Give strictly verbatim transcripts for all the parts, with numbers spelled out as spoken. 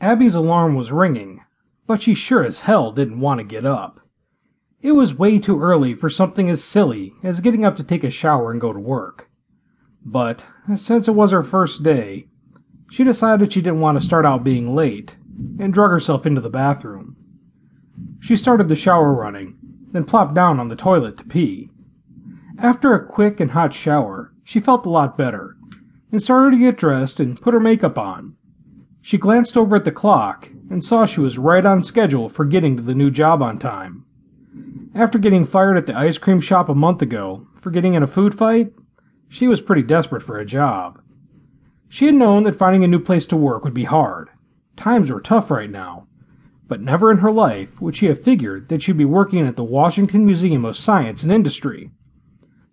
Abby's alarm was ringing, but she sure as hell didn't want to get up. It was way too early for something as silly as getting up to take a shower and go to work. But, since it was her first day, she decided she didn't want to start out being late and drug herself into the bathroom. She started the shower running, then plopped down on the toilet to pee. After a quick and hot shower, she felt a lot better and started to get dressed and put her makeup on. She glanced over at the clock and saw she was right on schedule for getting to the new job on time. After getting fired at the ice cream shop a month ago for getting in a food fight, she was pretty desperate for a job. She had known that finding a new place to work would be hard. Times were tough right now, but never in her life would she have figured that she'd be working at the Washington Museum of Science and Industry.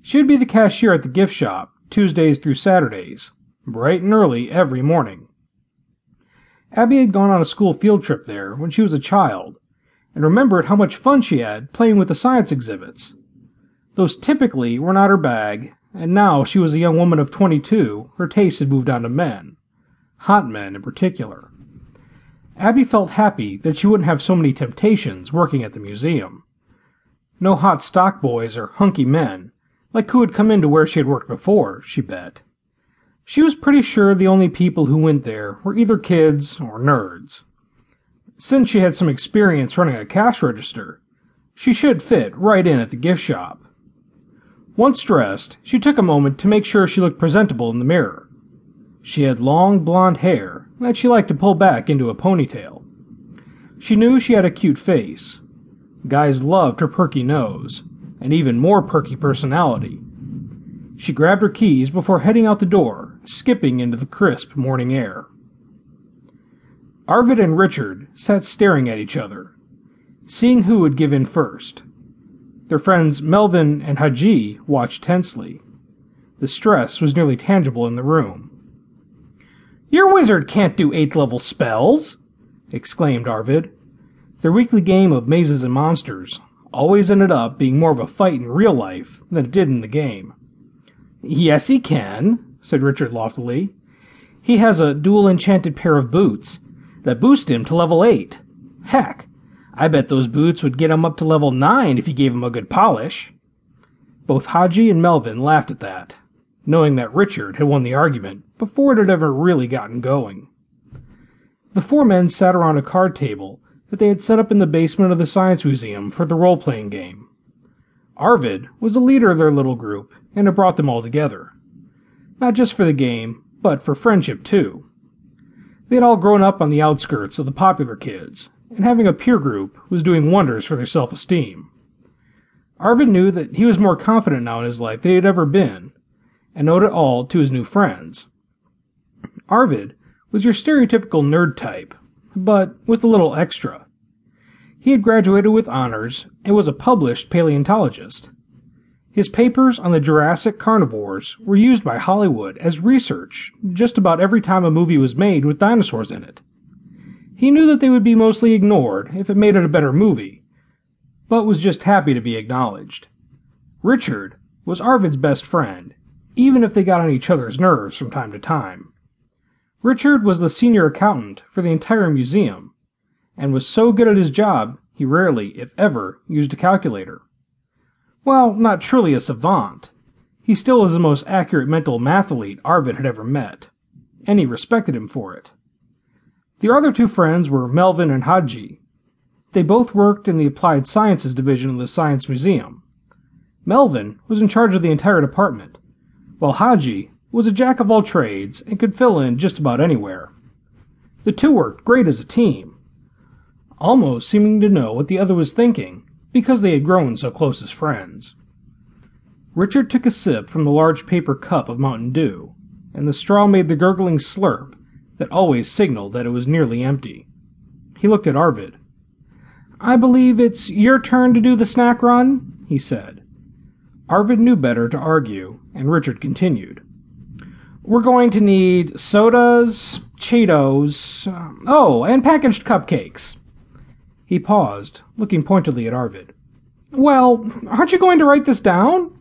She would be the cashier at the gift shop Tuesdays through Saturdays, bright and early every morning. Abby had gone on a school field trip there when she was a child, and remembered how much fun she had playing with the science exhibits. Those typically were not her bag, and now she was a young woman of twenty-two, her taste had moved on to men, hot men in particular. Abby felt happy that she wouldn't have so many temptations working at the museum. No hot stock boys or hunky men, like who had come into where she had worked before, she bet. She was pretty sure the only people who went there were either kids or nerds. Since she had some experience running a cash register, she should fit right in at the gift shop. Once dressed, she took a moment to make sure she looked presentable in the mirror. She had long blonde hair that she liked to pull back into a ponytail. She knew she had a cute face. Guys loved her perky nose, and even more perky personality. She grabbed her keys before heading out the door, skipping into the crisp morning air. Arvid and Richard sat staring at each other, seeing who would give in first. Their friends Melvin and Haji watched tensely. The stress was nearly tangible in the room. "Your wizard can't do eighth-level spells!" exclaimed Arvid. Their weekly game of mazes and monsters always ended up being more of a fight in real life than it did in the game. "Yes, he can," said Richard loftily. "He has a dual-enchanted pair of boots that boost him to level eight. Heck, I bet those boots would get him up to level nine if you gave him a good polish." Both Haji and Melvin laughed at that, knowing that Richard had won the argument before it had ever really gotten going. The four men sat around a card table that they had set up in the basement of the Science Museum for the role-playing game. Arvid was the leader of their little group and had brought them all together. Not just for the game, but for friendship, too. They had all grown up on the outskirts of the popular kids, and having a peer group was doing wonders for their self-esteem. Arvid knew that he was more confident now in his life than he had ever been, and owed it all to his new friends. Arvid was your stereotypical nerd type, but with a little extra. He had graduated with honors and was a published paleontologist. His papers on the Jurassic carnivores were used by Hollywood as research just about every time a movie was made with dinosaurs in it. He knew that they would be mostly ignored if it made it a better movie, but was just happy to be acknowledged. Richard was Arvid's best friend, even if they got on each other's nerves from time to time. Richard was the senior accountant for the entire museum, and was so good at his job he rarely, if ever, used a calculator. While not truly a savant, he still is the most accurate mental mathlete Arvid had ever met, and he respected him for it. The other two friends were Melvin and Haji. They both worked in the Applied Sciences Division of the Science Museum. Melvin was in charge of the entire department, while Haji was a jack-of-all-trades and could fill in just about anywhere. The two worked great as a team, almost seeming to know what the other was thinking, because they had grown so close as friends. Richard took a sip from the large paper cup of Mountain Dew, and the straw made the gurgling slurp that always signaled that it was nearly empty. He looked at Arvid. "I believe it's your turn to do the snack run," he said. Arvid knew better to argue, and Richard continued. "We're going to need sodas, Cheetos, oh, and packaged cupcakes." He paused, looking pointedly at Arvid. "Well, aren't you going to write this down?